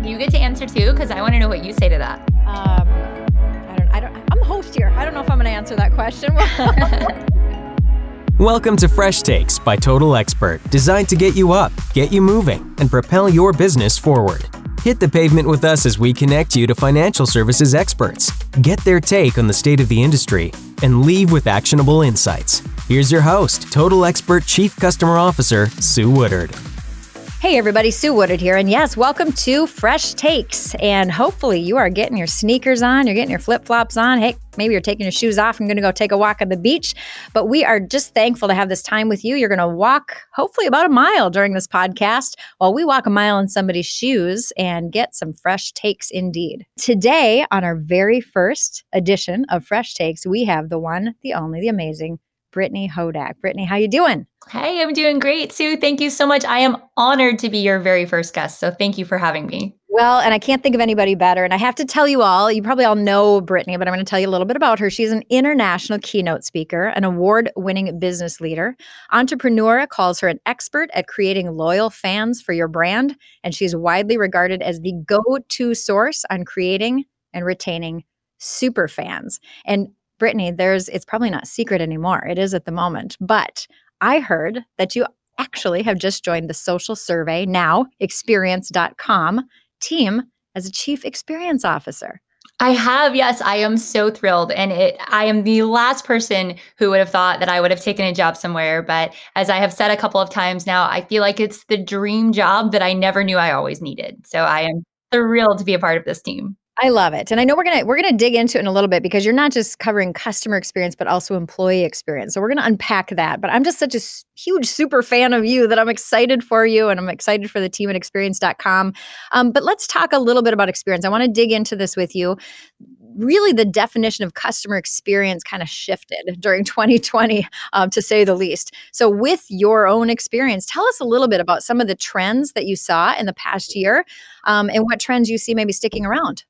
You get to answer too, because I want to know what you say to that. I'm the host here. I don't know if I'm going to answer that question. Welcome to Fresh Takes by Total Expert, designed to get you up, get you moving, and propel your business forward. Hit the pavement with us as we connect you to financial services experts, get their take on the state of the industry, and leave with actionable insights. Here's your host, Total Expert Chief Customer Officer, Sue Woodard. Hey everybody, Sue Woodard here, and yes, welcome to Fresh Takes, and hopefully you are getting your sneakers on, you're getting your flip-flops on, hey, maybe you're taking your shoes off and going to go take a walk on the beach, but we are just thankful to have this time with you. You're going to walk hopefully about a mile during this podcast while we walk a mile in somebody's shoes and get some fresh takes indeed. Today, on our very first edition of Fresh Takes, we have the one, the only, the amazing Brittany Hodak. Brittany, how you doing? Hey, I'm doing great, Sue. Thank you so much. I am honored to be your very first guest, so thank you for having me. Well, and I can't think of anybody better. And I have to tell you all, you probably all know Brittany, but I'm going to tell you a little bit about her. She's an international keynote speaker, an award-winning business leader. Entrepreneur calls her an expert at creating loyal fans for your brand, and she's widely regarded as the go-to source on creating and retaining super fans. And Brittany, it's probably not secret anymore. It is at the moment. But I heard that you actually have just joined the Social Survey Now Experience.com team as a Chief Experience Officer. I have, yes. I am so thrilled. And I am the last person who would have thought that I would have taken a job somewhere. But as I have said a couple of times now, I feel like it's the dream job that I never knew I always needed. So I am thrilled to be a part of this team. I love it. And I know we're going to dig into it in a little bit because you're not just covering customer experience, but also employee experience. So we're going to unpack that. But I'm just such a huge super fan of you that I'm excited for you and I'm excited for the team at experience.com. But let's talk a little bit about experience. I want to dig into this with you. Really, the definition of customer experience kind of shifted during 2020, to say the least. So with your own experience, tell us a little bit about some of the trends that you saw in the past year, and what trends you see maybe sticking around.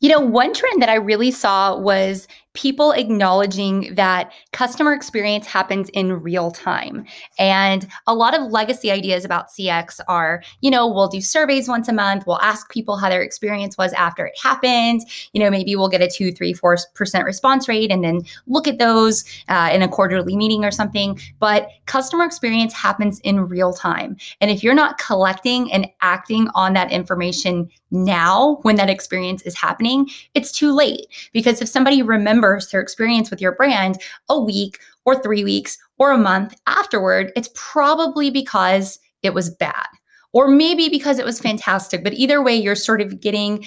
You know, one trend that I really saw was people acknowledging that customer experience happens in real time. And a lot of legacy ideas about CX are, you know, we'll do surveys once a month. We'll ask people how their experience was after it happened. You know, maybe we'll get a 2-4% response rate and then look at those in a quarterly meeting or something. But customer experience happens in real time. And if you're not collecting and acting on that information now, when that experience is happening, it's too late. Because if somebody remembers their experience with your brand a week or 3 weeks or a month afterward, it's probably because it was bad. Or maybe because it was fantastic, but either way, you're sort of getting,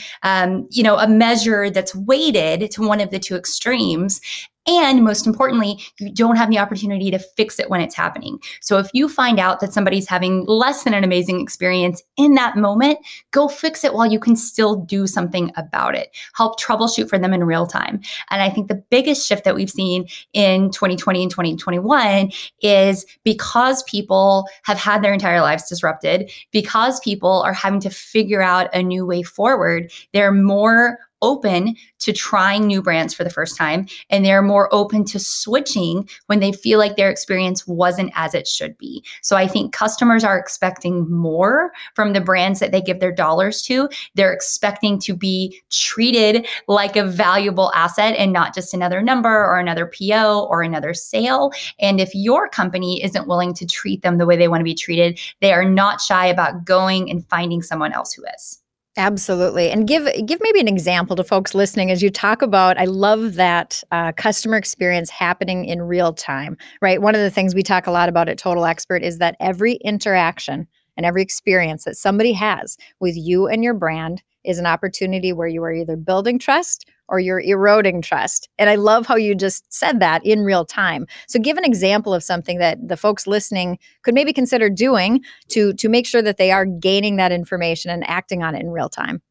you know, a measure that's weighted to one of the two extremes. And most importantly, you don't have the opportunity to fix it when it's happening. So if you find out that somebody's having less than an amazing experience in that moment, go fix it while you can still do something about it. Help troubleshoot for them in real time. And I think the biggest shift that we've seen in 2020 and 2021 is because people have had their entire lives disrupted, because people are having to figure out a new way forward, they're more open to trying new brands for the first time, and they're more open to switching when they feel like their experience wasn't as it should be. So I think customers are expecting more from the brands that they give their dollars to. They're expecting to be treated like a valuable asset and not just another number or another PO or another sale. And if your company isn't willing to treat them the way they want to be treated, they are not shy about going and finding someone else who is. Absolutely. And give maybe an example to folks listening as you talk about, I love that customer experience happening in real time, right? One of the things we talk a lot about at Total Expert is that every interaction and every experience that somebody has with you and your brand is an opportunity where you are either building trust or you're eroding trust. And I love how you just said that in real time. So give an example of something that the folks listening could maybe consider doing to make sure that they are gaining that information and acting on it in real time.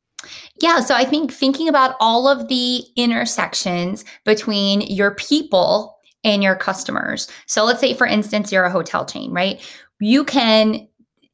Yeah. So I think thinking about all of the intersections between your people and your customers. So let's say, for instance, you're a hotel chain, right? You can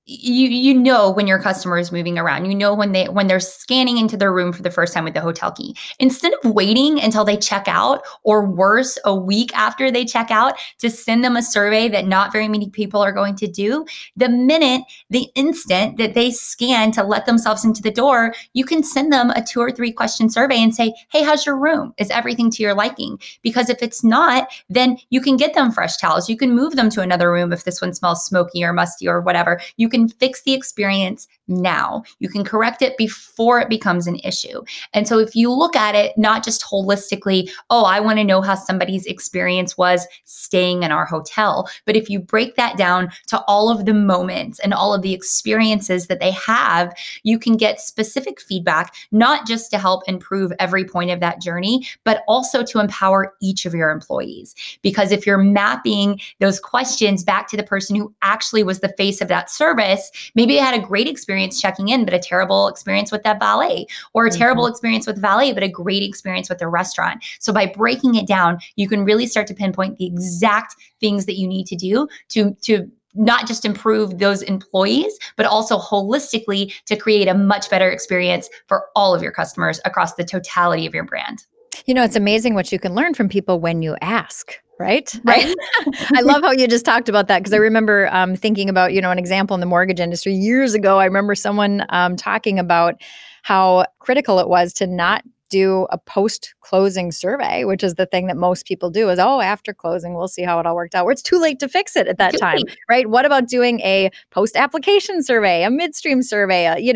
you know when your customer is moving around, you know when they're scanning into their room for the first time with the hotel key. Instead of waiting until they check out, or worse, a week after they check out, to send them a survey that not very many people are going to do, the instant that they scan to let themselves into the door, you can send them a 2 or 3 question survey and say, hey, how's your room? Is everything to your liking? Because if it's not, then you can get them fresh towels. You can move them to another room if this one smells smoky or musty or whatever. You can fix the experience now. You can correct it before it becomes an issue. And so if you look at it, not just holistically, oh, I want to know how somebody's experience was staying in our hotel, but if you break that down to all of the moments and all of the experiences that they have, you can get specific feedback, not just to help improve every point of that journey, but also to empower each of your employees. Because if you're mapping those questions back to the person who actually was the face of that survey, maybe they had a great experience checking in, but a terrible experience with that valet, or a terrible experience with valet, but a great experience with the restaurant. So by breaking it down, you can really start to pinpoint the exact things that you need to do to not just improve those employees, but also holistically to create a much better experience for all of your customers across the totality of your brand. You know, it's amazing what you can learn from people when you ask. Right. I love how you just talked about that, because I remember thinking about, you know, an example in the mortgage industry years ago. I remember someone talking about how critical it was to not do a post-closing survey, which is the thing that most people do is, oh, after closing, we'll see how it all worked out. Where it's too late to fix it at that time, right? What about doing a post-application survey, a midstream survey,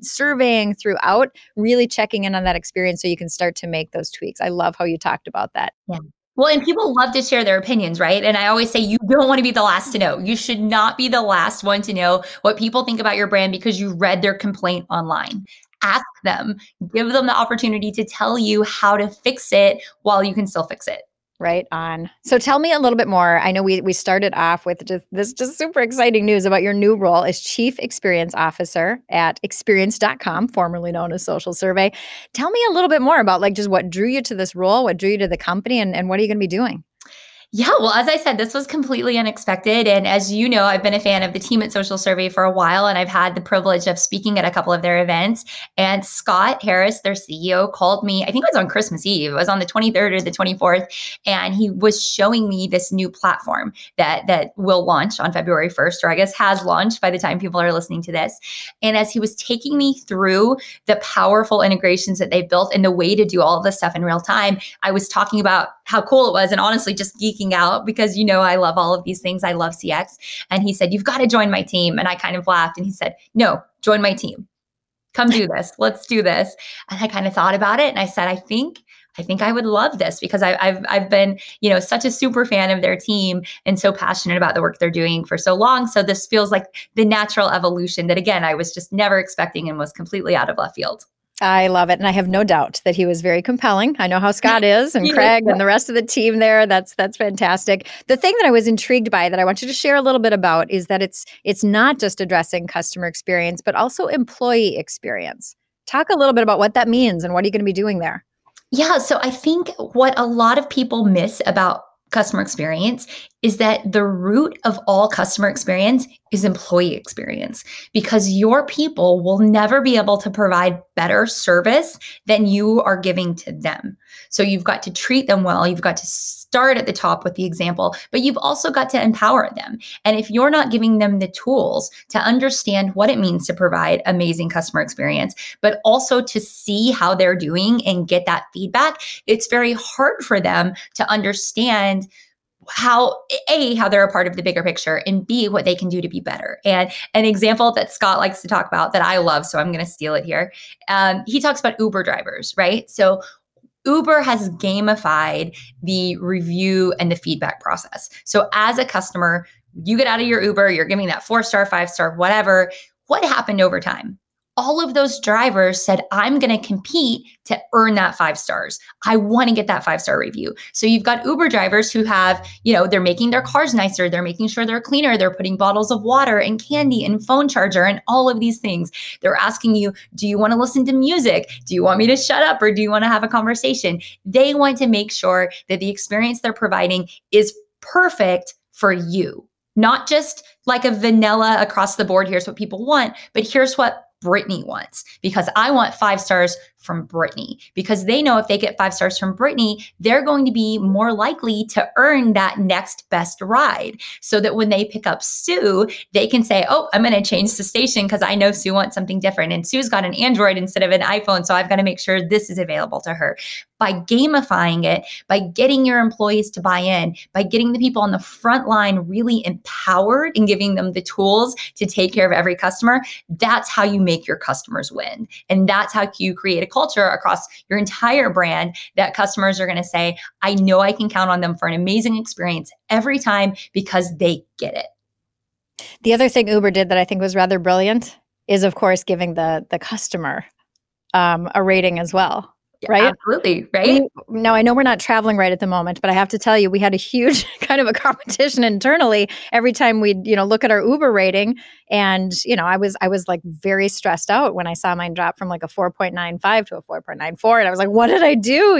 surveying throughout, really checking in on that experience so you can start to make those tweaks. I love how you talked about that. Yeah. Well, and people love to share their opinions, right? And I always say you don't want to be the last to know. You should not be the last one to know what people think about your brand because you read their complaint online. Ask them, give them the opportunity to tell you how to fix it while you can still fix it. Right on. So tell me a little bit more. I know we started off with just super exciting news about your new role as Chief Experience Officer at experience.com, formerly known as Social Survey. Tell me a little bit more about just what drew you to this role, what drew you to the company, and what are you going to be doing? Yeah, well, as I said, this was completely unexpected. And as you know, I've been a fan of the team at Social Survey for a while, and I've had the privilege of speaking at a couple of their events. And Scott Harris, their CEO, called me, I think it was on Christmas Eve, it was on the 23rd or the 24th. And he was showing me this new platform that will launch on February 1st, or I guess has launched by the time people are listening to this. And as he was taking me through the powerful integrations that they built and the way to do all of this stuff in real time, I was talking about how cool it was and honestly just geeking out because, you know, I love all of these things. I love CX. And he said, you've got to join my team. And I kind of laughed and he said, no, join my team. Come do this. Let's do this. And I kind of thought about it and I said, I think I would love this because I've been, such a super fan of their team and so passionate about the work they're doing for so long. So this feels like the natural evolution that, again, I was just never expecting and was completely out of left field. I love it. And I have no doubt that he was very compelling. I know how Scott is and Craig and the rest of the team there. That's fantastic. The thing that I was intrigued by that I want you to share a little bit about is that it's not just addressing customer experience, but also employee experience. Talk a little bit about what that means and what are you going to be doing there? Yeah. So I think what a lot of people miss about customer experience is that the root of all customer experience is employee experience, because your people will never be able to provide better service than you are giving to them. So you've got to treat them well. You've got to start at the top with the example, but you've also got to empower them. And if you're not giving them the tools to understand what it means to provide amazing customer experience, but also to see how they're doing and get that feedback, it's very hard for them to understand how they're a part of the bigger picture, and B, what they can do to be better. And an example that Scott likes to talk about that I love, so I'm going to steal it here. He talks about Uber drivers, right? So Uber has gamified the review and the feedback process. So as a customer, you get out of your Uber, you're giving that 4-star, 5-star, whatever. What happened over time? All of those drivers said, I'm going to compete to earn that 5 stars. I want to get that 5-star review. So you've got Uber drivers who have, they're making their cars nicer. They're making sure they're cleaner. They're putting bottles of water and candy and phone charger and all of these things. They're asking you, do you want to listen to music? Do you want me to shut up? Or do you want to have a conversation? They want to make sure that the experience they're providing is perfect for you, Not just like a vanilla across the board, here's what people want, but here's what Brittany wants, because I want 5 stars from Brittany, because they know if they get 5 stars from Brittany, they're going to be more likely to earn that next best ride, so that when they pick up Sue, they can say, oh, I'm going to change the station because I know Sue wants something different, and Sue's got an Android instead of an iPhone, so I've got to make sure this is available to her. By gamifying it, by getting your employees to buy in, by getting the people on the front line really empowered and giving them the tools to take care of every customer, that's how you make your customers win. And that's how you create a culture across your entire brand that customers are going to say, I know I can count on them for an amazing experience every time because they get it. The other thing Uber did that I think was rather brilliant is, of course, giving the customer a rating as well. Right? Absolutely. Right. Now, I know we're not traveling right at the moment, but I have to tell you, we had a huge kind of a competition internally every time we'd, look at our Uber rating. And, I was like very stressed out when I saw mine drop from like a 4.95 to a 4.94. And I was like, what did I do?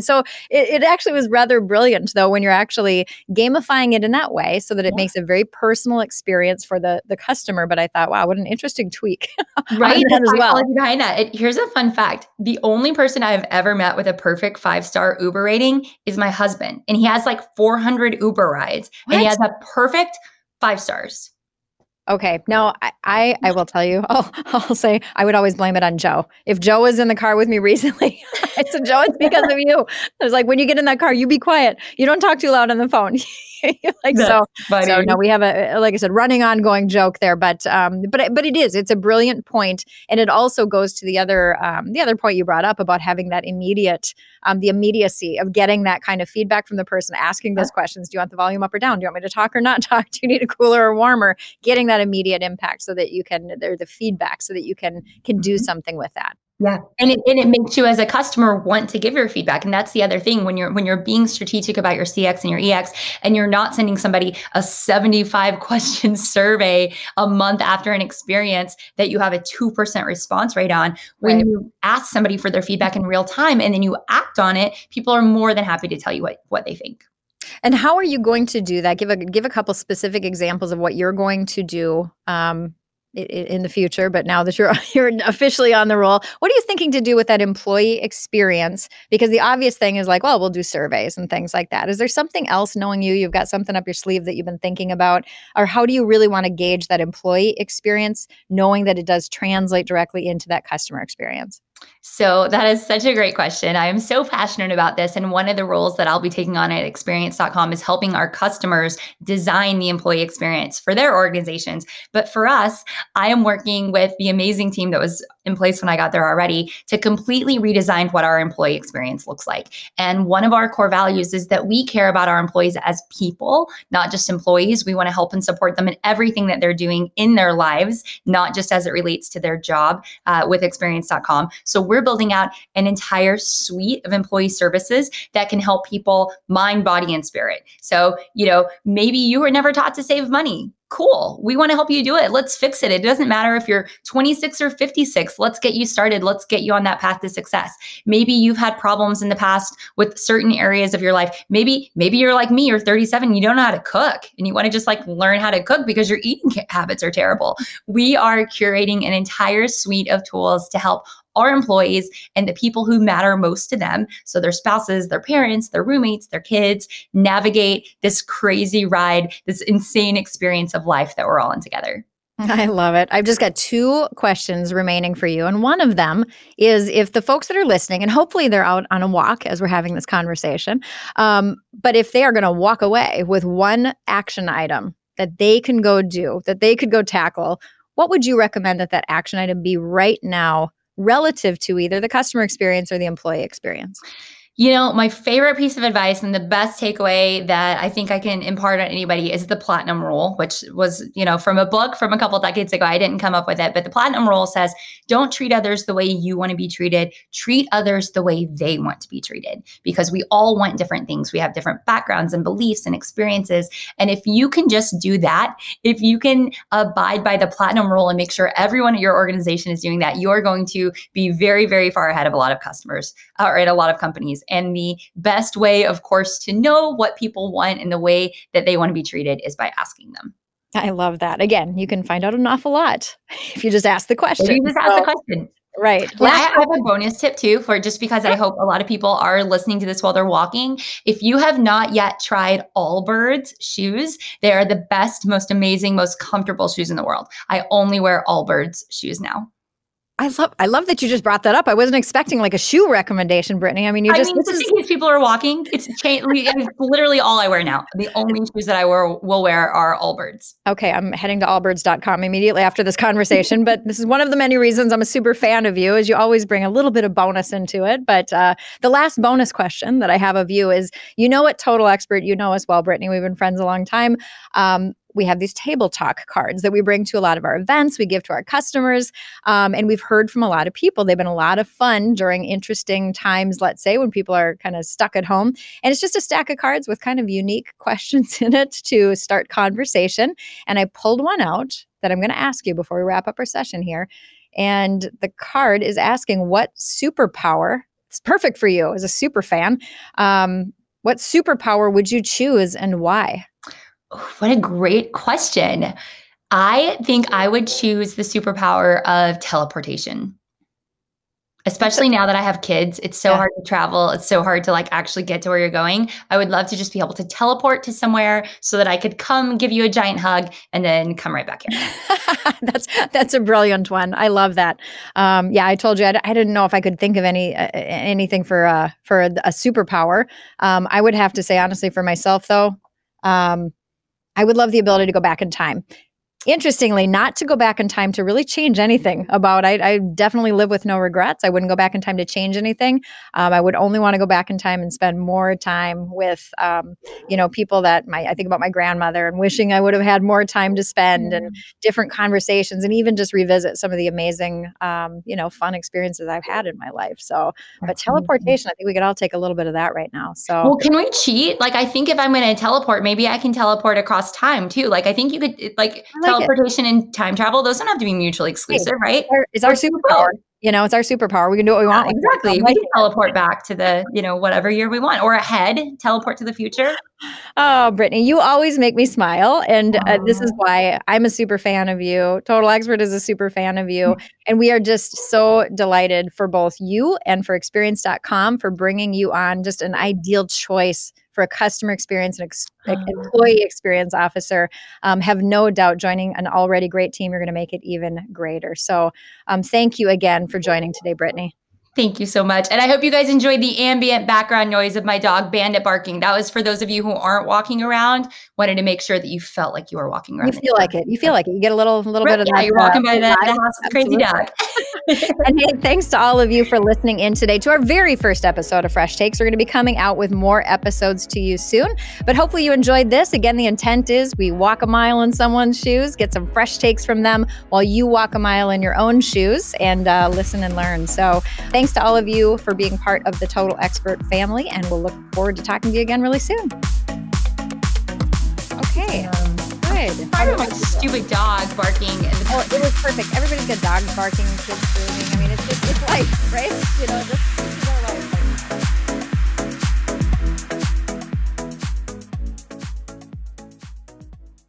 So it actually was rather brilliant, though, when you're actually gamifying it in that way so that it makes a very personal experience for the customer. But I thought, wow, what an interesting tweak. Right. As well. Behind that. Here's a fun fact. The only person I've ever met with a perfect 5-star Uber rating is my husband. And he has like 400 Uber rides. What? And he has a perfect 5 stars. Okay. No, I will tell you, I'll say I would always blame it on Joe. If Joe was in the car with me recently, I said, Joe, it's because of you. I was like, when you get in that car, you be quiet. You don't talk too loud on the phone. So no, we have a, like I said, running ongoing joke there, but it is, it's a brilliant point. And it also goes to the other point you brought up about having that the immediacy of getting that kind of feedback from the person asking those questions. Do you want the volume up or down? Do you want me to talk or not talk? Do you need a cooler or warmer? Getting that immediate impact so that you can do something with that. Yeah. And it makes you as a customer want to give your feedback. And that's the other thing when you're being strategic about your CX and your EX, and you're not sending somebody a 75-question survey a month after an experience that you have a 2% response rate on. When you ask somebody for their feedback in real time and then you act on it, people are more than happy to tell you what they think. And how are you going to do that? Give a couple specific examples of what you're going to do in the future, but now that you're officially on the roll, what are you thinking to do with that employee experience? Because the obvious thing is like, well, we'll do surveys and things like that. Is there something else, knowing you've got something up your sleeve that you've been thinking about? Or how do you really want to gauge that employee experience, knowing that it does translate directly into that customer experience? So that is such a great question. I am so passionate about this. And one of the roles that I'll be taking on at experience.com is helping our customers design the employee experience for their organizations. But for us, I am working with the amazing team that was in place when I got there already to completely redesign what our employee experience looks like. And one of our core values is that we care about our employees as people, not just employees. We want to help and support them in everything that they're doing in their lives, not just as it relates to their job with experience.com. So we're building out an entire suite of employee services that can help people mind, body, and spirit. So, maybe you were never taught to save money. Cool. We want to help you do it. Let's fix it. It doesn't matter if you're 26 or 56. Let's get you started. Let's get you on that path to success. Maybe you've had problems in the past with certain areas of your life. Maybe you're like me, you're 37, you don't know how to cook and you want to just like learn how to cook because your eating habits are terrible. We are curating an entire suite of tools to help our employees and the people who matter most to them, so their spouses, their parents, their roommates, their kids, navigate this crazy ride, this insane experience of life that we're all in together. I love it. I've just got 2 questions remaining for you. And one of them is, if the folks that are listening, and hopefully they're out on a walk as we're having this conversation, but if they are going to walk away with one action item that they can go do, that they could go tackle, what would you recommend that action item be right now relative to either the customer experience or the employee experience? My favorite piece of advice and the best takeaway that I think I can impart on anybody is the platinum rule, which was, from a book from a couple decades ago. I didn't come up with it, but the platinum rule says, don't treat others the way you want to be treated. Treat others the way they want to be treated, because we all want different things. We have different backgrounds and beliefs and experiences. And if you can just do that, if you can abide by the platinum rule and make sure everyone at your organization is doing that, you're going to be very, very far ahead of a lot of customers or in a lot of companies And the best way, of course, to know what people want and the way that they want to be treated is by asking them. I love that. Again, you can find out an awful lot if you just ask the question. You just ask the question. Right. Yeah, I have a bonus tip too, for just because I hope a lot of people are listening to this while they're walking. If you have not yet tried Allbirds shoes, they are the best, most amazing, most comfortable shoes in the world. I only wear Allbirds shoes now. I love that you just brought that up. I wasn't expecting like a shoe recommendation, Brittany. I mean, in case people are walking, it's literally all I wear now. The only shoes that I will wear are Allbirds. Okay, I'm heading to allbirds.com immediately after this conversation, but this is one of the many reasons I'm a super fan of you, is you always bring a little bit of bonus into it. But the last bonus question that I have of you is, you know what, Total Expert, you know us well, Brittany. We've been friends a long time. We have these table talk cards that we bring to a lot of our events, we give to our customers, and we've heard from a lot of people. They've been a lot of fun during interesting times, let's say, when people are kind of stuck at home. And it's just a stack of cards with kind of unique questions in it to start conversation. And I pulled one out that I'm going to ask you before we wrap up our session here. And the card is asking, what superpower, it's perfect for you as a super fan, what superpower would you choose and why? What a great question. I think I would choose the superpower of teleportation. Especially now that I have kids, it's so hard to travel. It's so hard to like actually get to where you're going. I would love to just be able to teleport to somewhere so that I could come give you a giant hug and then come right back here. That's a brilliant one. I love that. I told you I didn't know if I could think of anything for a superpower. I would have to say honestly for myself though. I would love the ability to go back in time. Interestingly, not to go back in time to really change anything about, I definitely live with no regrets. I wouldn't go back in time to change anything. I would only want to go back in time and spend more time with, people that I think about my grandmother and wishing I would have had more time to spend and different conversations and even just revisit some of the amazing, fun experiences I've had in my life. So, but teleportation, I think we could all take a little bit of that right now. So, well, can we cheat? Like, I think if I'm going to teleport, maybe I can teleport across time too. Like, I think you could teleportation and time travel, those don't have to be mutually exclusive, right? It's our superpower. It's our superpower. We can do what we want. Exactly. We can teleport back to the, whatever year we want, or ahead, teleport to the future. Oh, Brittany, you always make me smile. And this is why I'm a super fan of you. Total Expert is a super fan of you. And we are just so delighted for both you and for Experience.com for bringing you on just an ideal choice for a customer experience and employee experience officer. Have no doubt joining an already great team, you're going to make it even greater. So thank you again for joining today, Brittany. Thank you so much. And I hope you guys enjoyed the ambient background noise of my dog Bandit barking. That was for those of you who aren't walking around, wanted to make sure that you felt like you were walking around. You feel like it. You get a little bit of that. You're walking by the crazy dog. And hey, thanks to all of you for listening in today to our very first episode of Fresh Takes. We're going to be coming out with more episodes to you soon, but hopefully you enjoyed this. Again, the intent is we walk a mile in someone's shoes, get some fresh takes from them while you walk a mile in your own shoes and listen and learn. So thanks to all of you for being part of the Total Expert family, and we'll look forward to talking to you again really soon. Okay. Good. I don't like stupid dog barking. Oh, it was perfect. Everybody's got dogs barking, kids screaming. I mean, it's life, right? This is our life.